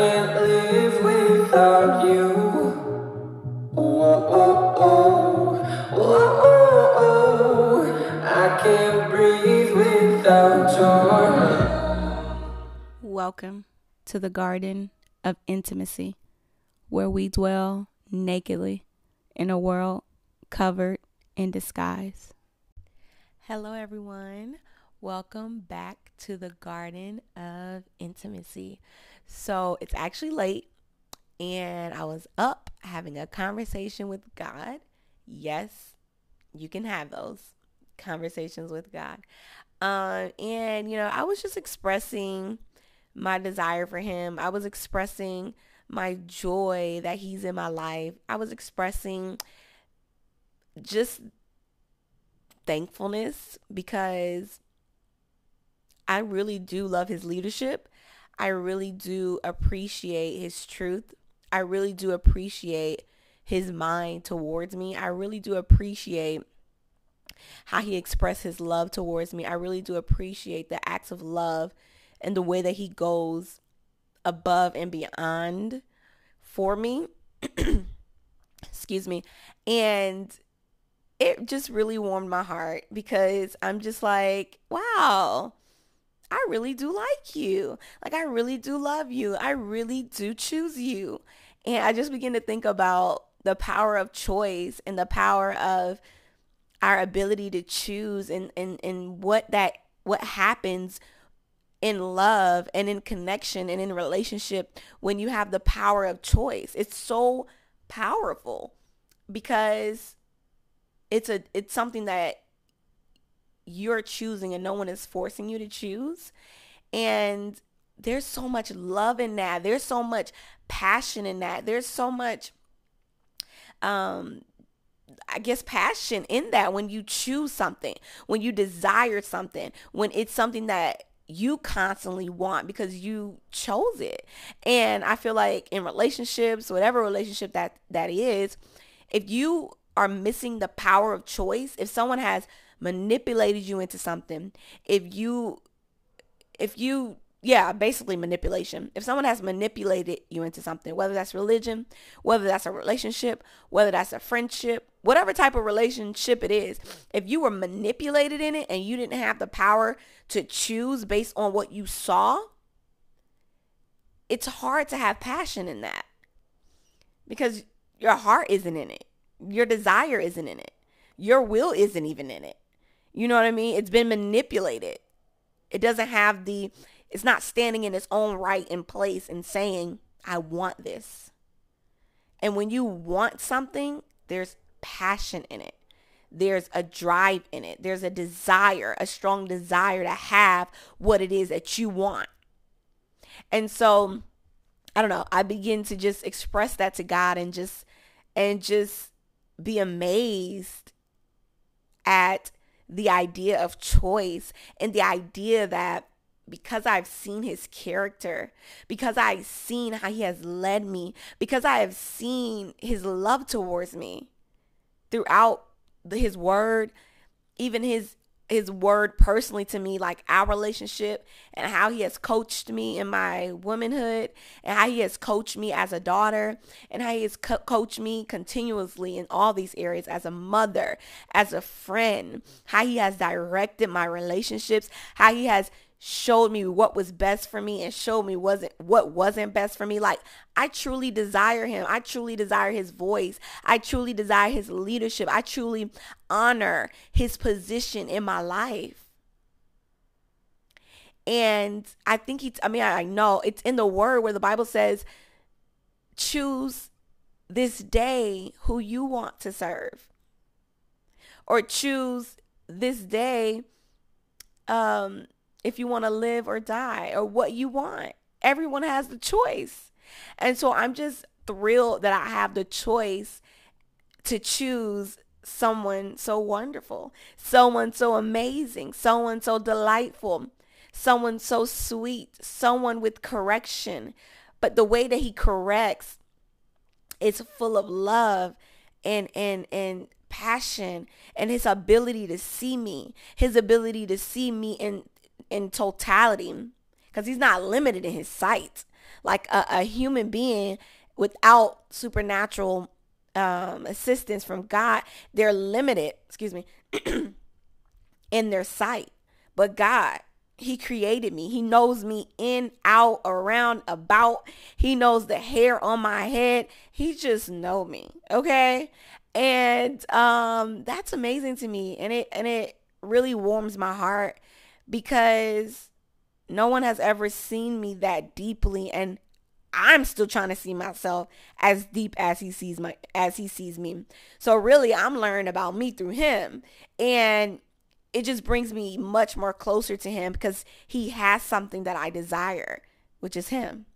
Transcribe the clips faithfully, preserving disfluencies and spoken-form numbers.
can't live without you. Oh, oh, oh, oh, oh, oh. I can't breathe without your. Welcome to the Garden of Intimacy, where we dwell nakedly in a world covered in disguise. Hello, everyone. Welcome back to the Garden of Intimacy. So it's actually late and I was up having a conversation with God. Yes, you can have those conversations with God. Um, and, you know, I was just expressing my desire for him. I was expressing my joy that he's in my life. I was expressing just thankfulness because I really do love his leadership. I really do appreciate his truth. I really do appreciate his mind towards me. I really do appreciate how he expressed his love towards me. I really do appreciate the acts of love and the way that he goes above and beyond for me. Excuse me. And it just really warmed my heart because I'm just like, wow, I really do like you. Like, I really do love you. I really do choose you. And I just begin to think about the power of choice and the power of our ability to choose and, and, and what that, what happens in love and in connection and in relationship when you have the power of choice. It's so powerful because it's a it's something that you're choosing and no one is forcing you to choose. And there's so much love in that. There's so much passion in that. There's so much um I guess passion in that when you choose something, when you desire something, when it's something that you constantly want because you chose it. And I feel like in relationships, whatever relationship that that is, if you are missing the power of choice, if someone has manipulated you into something, if you if you yeah basically manipulation, if someone has manipulated you into something, whether that's religion, whether that's a relationship, whether that's a friendship, whatever type of relationship it is, if you were manipulated in it and you didn't have the power to choose based on what you saw, it's hard to have passion in that because your heart isn't in it. Your desire isn't in it. Your will isn't even in it. You know what I mean? It's been manipulated. It doesn't have the, it's not standing in its own right in place and saying, I want this. And when you want something, there's passion in it. There's a drive in it. There's a desire, a strong desire to have what it is that you want. And so, I don't know, I begin to just express that to God and just, and just be amazed at the idea of choice and the idea that because I've seen his character, because I've seen how he has led me, because I have seen his love towards me throughout his word, even his his word personally to me, like our relationship and how he has coached me in my womanhood and how he has coached me as a daughter and how he has co- coached me continuously in all these areas as a mother, as a friend, how he has directed my relationships, how he has showed me what was best for me and showed me wasn't what wasn't best for me. Like, I truly desire him. I truly desire his voice. I truly desire his leadership. I truly honor his position in my life. And I think he, I mean, I know it's in the word where the Bible says, choose this day who you want to serve, or choose this day, um, if you want to live or die or what you want. Everyone has the choice. And so I'm just thrilled that I have the choice to choose someone so wonderful, someone so amazing, someone so delightful, someone so sweet, someone with correction. But the way that he corrects is full of love and, and, and, passion, and his ability to see me, his ability to see me in in totality, because he's not limited in his sight. like a, a human being without supernatural um, assistance from God, they're limited, excuse me, in their sight. But God, he created me. He knows me in, out, around, about. He knows the hair on my head. He just know me. Okay. And um, that's amazing to me. And it, and it really warms my heart, because no one has ever seen me that deeply. And I'm still trying to see myself as deep as he sees my, as he sees me. So really I'm learning about me through him, and it just brings me much more closer to him, because he has something that I desire, which is him.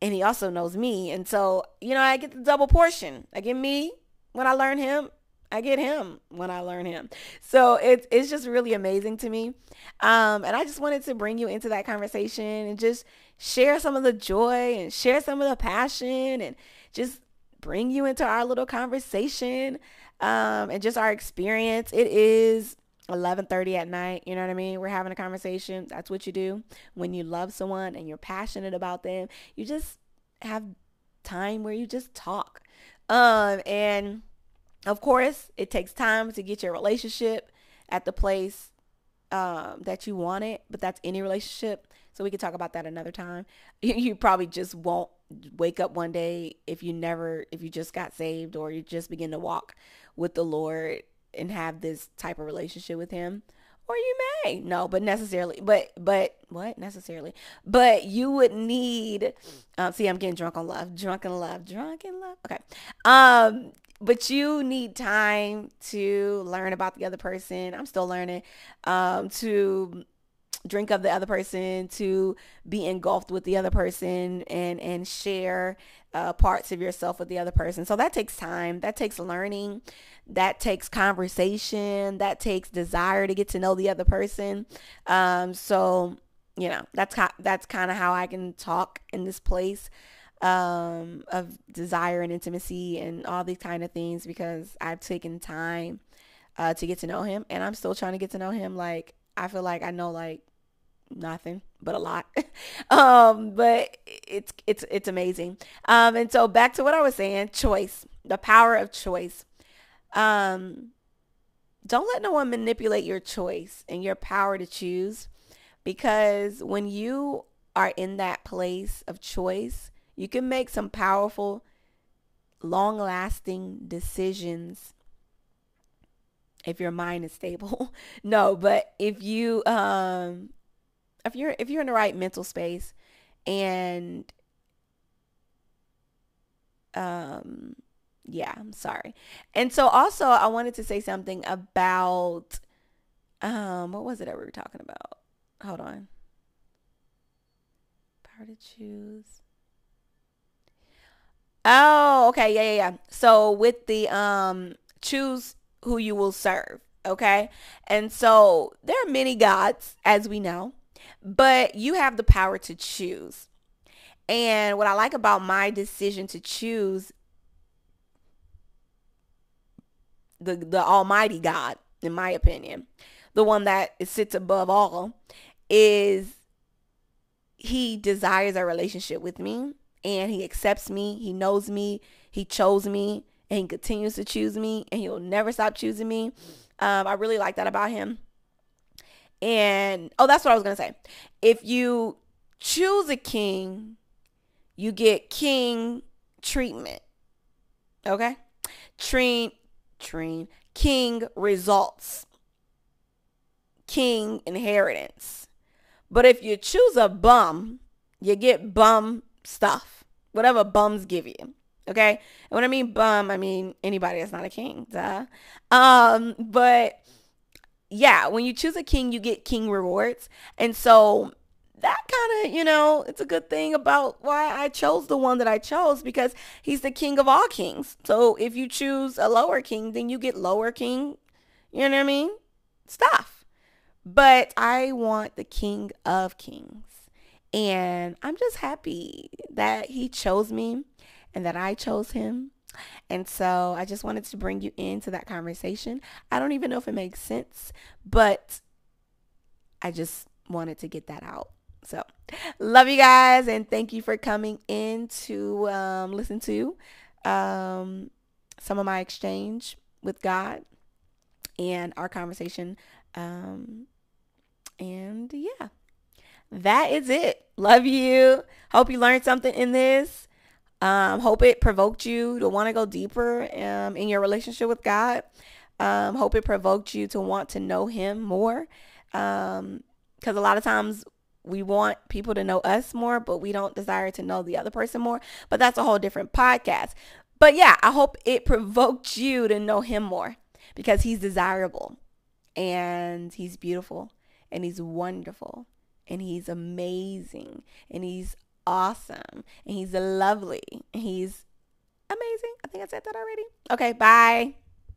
And he also knows me. And so, you know, I get the double portion. I get me when I learn him. I get him when I learn him. So it, it's just really amazing to me. Um, and I just wanted to bring you into that conversation and just share some of the joy and share some of the passion and just bring you into our little conversation um, and just our experience. It is eleven thirty at night. You know what I mean? We're having a conversation. That's what you do when you love someone and you're passionate about them. You just have time where you just talk. Um, and of course, it takes time to get your relationship at the place um, that you want it, but that's any relationship. So we can talk about that another time. You probably just won't wake up one day if you never, if you just got saved or you just begin to walk with the Lord and have this type of relationship with him, or you may no, but necessarily, but, but what necessarily, but you would need, um, see, I'm getting drunk on love, drunk in love, drunk in love. Okay. Um, but you need time to learn about the other person. I'm still learning, um, to drink of the other person, to be engulfed with the other person, and, and share, uh, parts of yourself with the other person. So that takes time. That takes learning. That takes conversation. That takes desire to get to know the other person. Um, so, you know, that's how, that's kind of how I can talk in this place, um, of desire and intimacy and all these kind of things, because I've taken time, uh, to get to know him, and I'm still trying to get to know him. Like, I feel like I know like nothing but a lot. um, but it's, it's, it's amazing. Um, and so back to what I was saying, choice, the power of choice. Um, don't let no one manipulate your choice and your power to choose, because when you are in that place of choice, you can make some powerful, long lasting decisions. If your mind is stable, no, but if you, um, if you're, if you're in the right mental space and, um, yeah, I'm sorry. And so also I wanted to say something about, um, what was it that we were talking about? Hold on. Power to choose. Oh, okay. Yeah, yeah, yeah. So with the, um, choose who you will serve. Okay. And so there are many gods, as we know, but you have the power to choose. And what I like about my decision to choose the, the Almighty God, in my opinion, the one that sits above all, is he desires a relationship with me, and he accepts me. He knows me. He chose me. And he continues to choose me, and he'll never stop choosing me. Um, I really like that about him. And, oh, that's what I was going to say. If you choose a king, you get king treatment. Okay? Train, train, king results. King inheritance. But if you choose a bum, you get bum stuff. Whatever bums give you. Okay. And when I mean bum, I mean anybody that's not a king. Duh. Um, but yeah, when you choose a king, you get king rewards. And so that kind of, you know, it's a good thing about why I chose the one that I chose, because he's the king of all kings. So if you choose a lower king, then you get lower king, you know what I mean? Stuff. But I want the king of kings. And I'm just happy that he chose me, and that I chose him. And so I just wanted to bring you into that conversation. I don't even know if it makes sense, but I just wanted to get that out. So love you guys, and thank you for coming in to um, listen to um, some of my exchange with God and our conversation. Um, and yeah, that is it. Love you. Hope you learned something in this. Um, hope it provoked you to want to go deeper um, in your relationship with God. Um, hope it provoked you to want to know him more. Um, because a lot of times we want people to know us more, but we don't desire to know the other person more. But that's a whole different podcast. But yeah, I hope it provoked you to know him more, because he's desirable and he's beautiful and he's wonderful and he's amazing and he's awesome and he's lovely and he's amazing. I think I said that already. Okay, bye.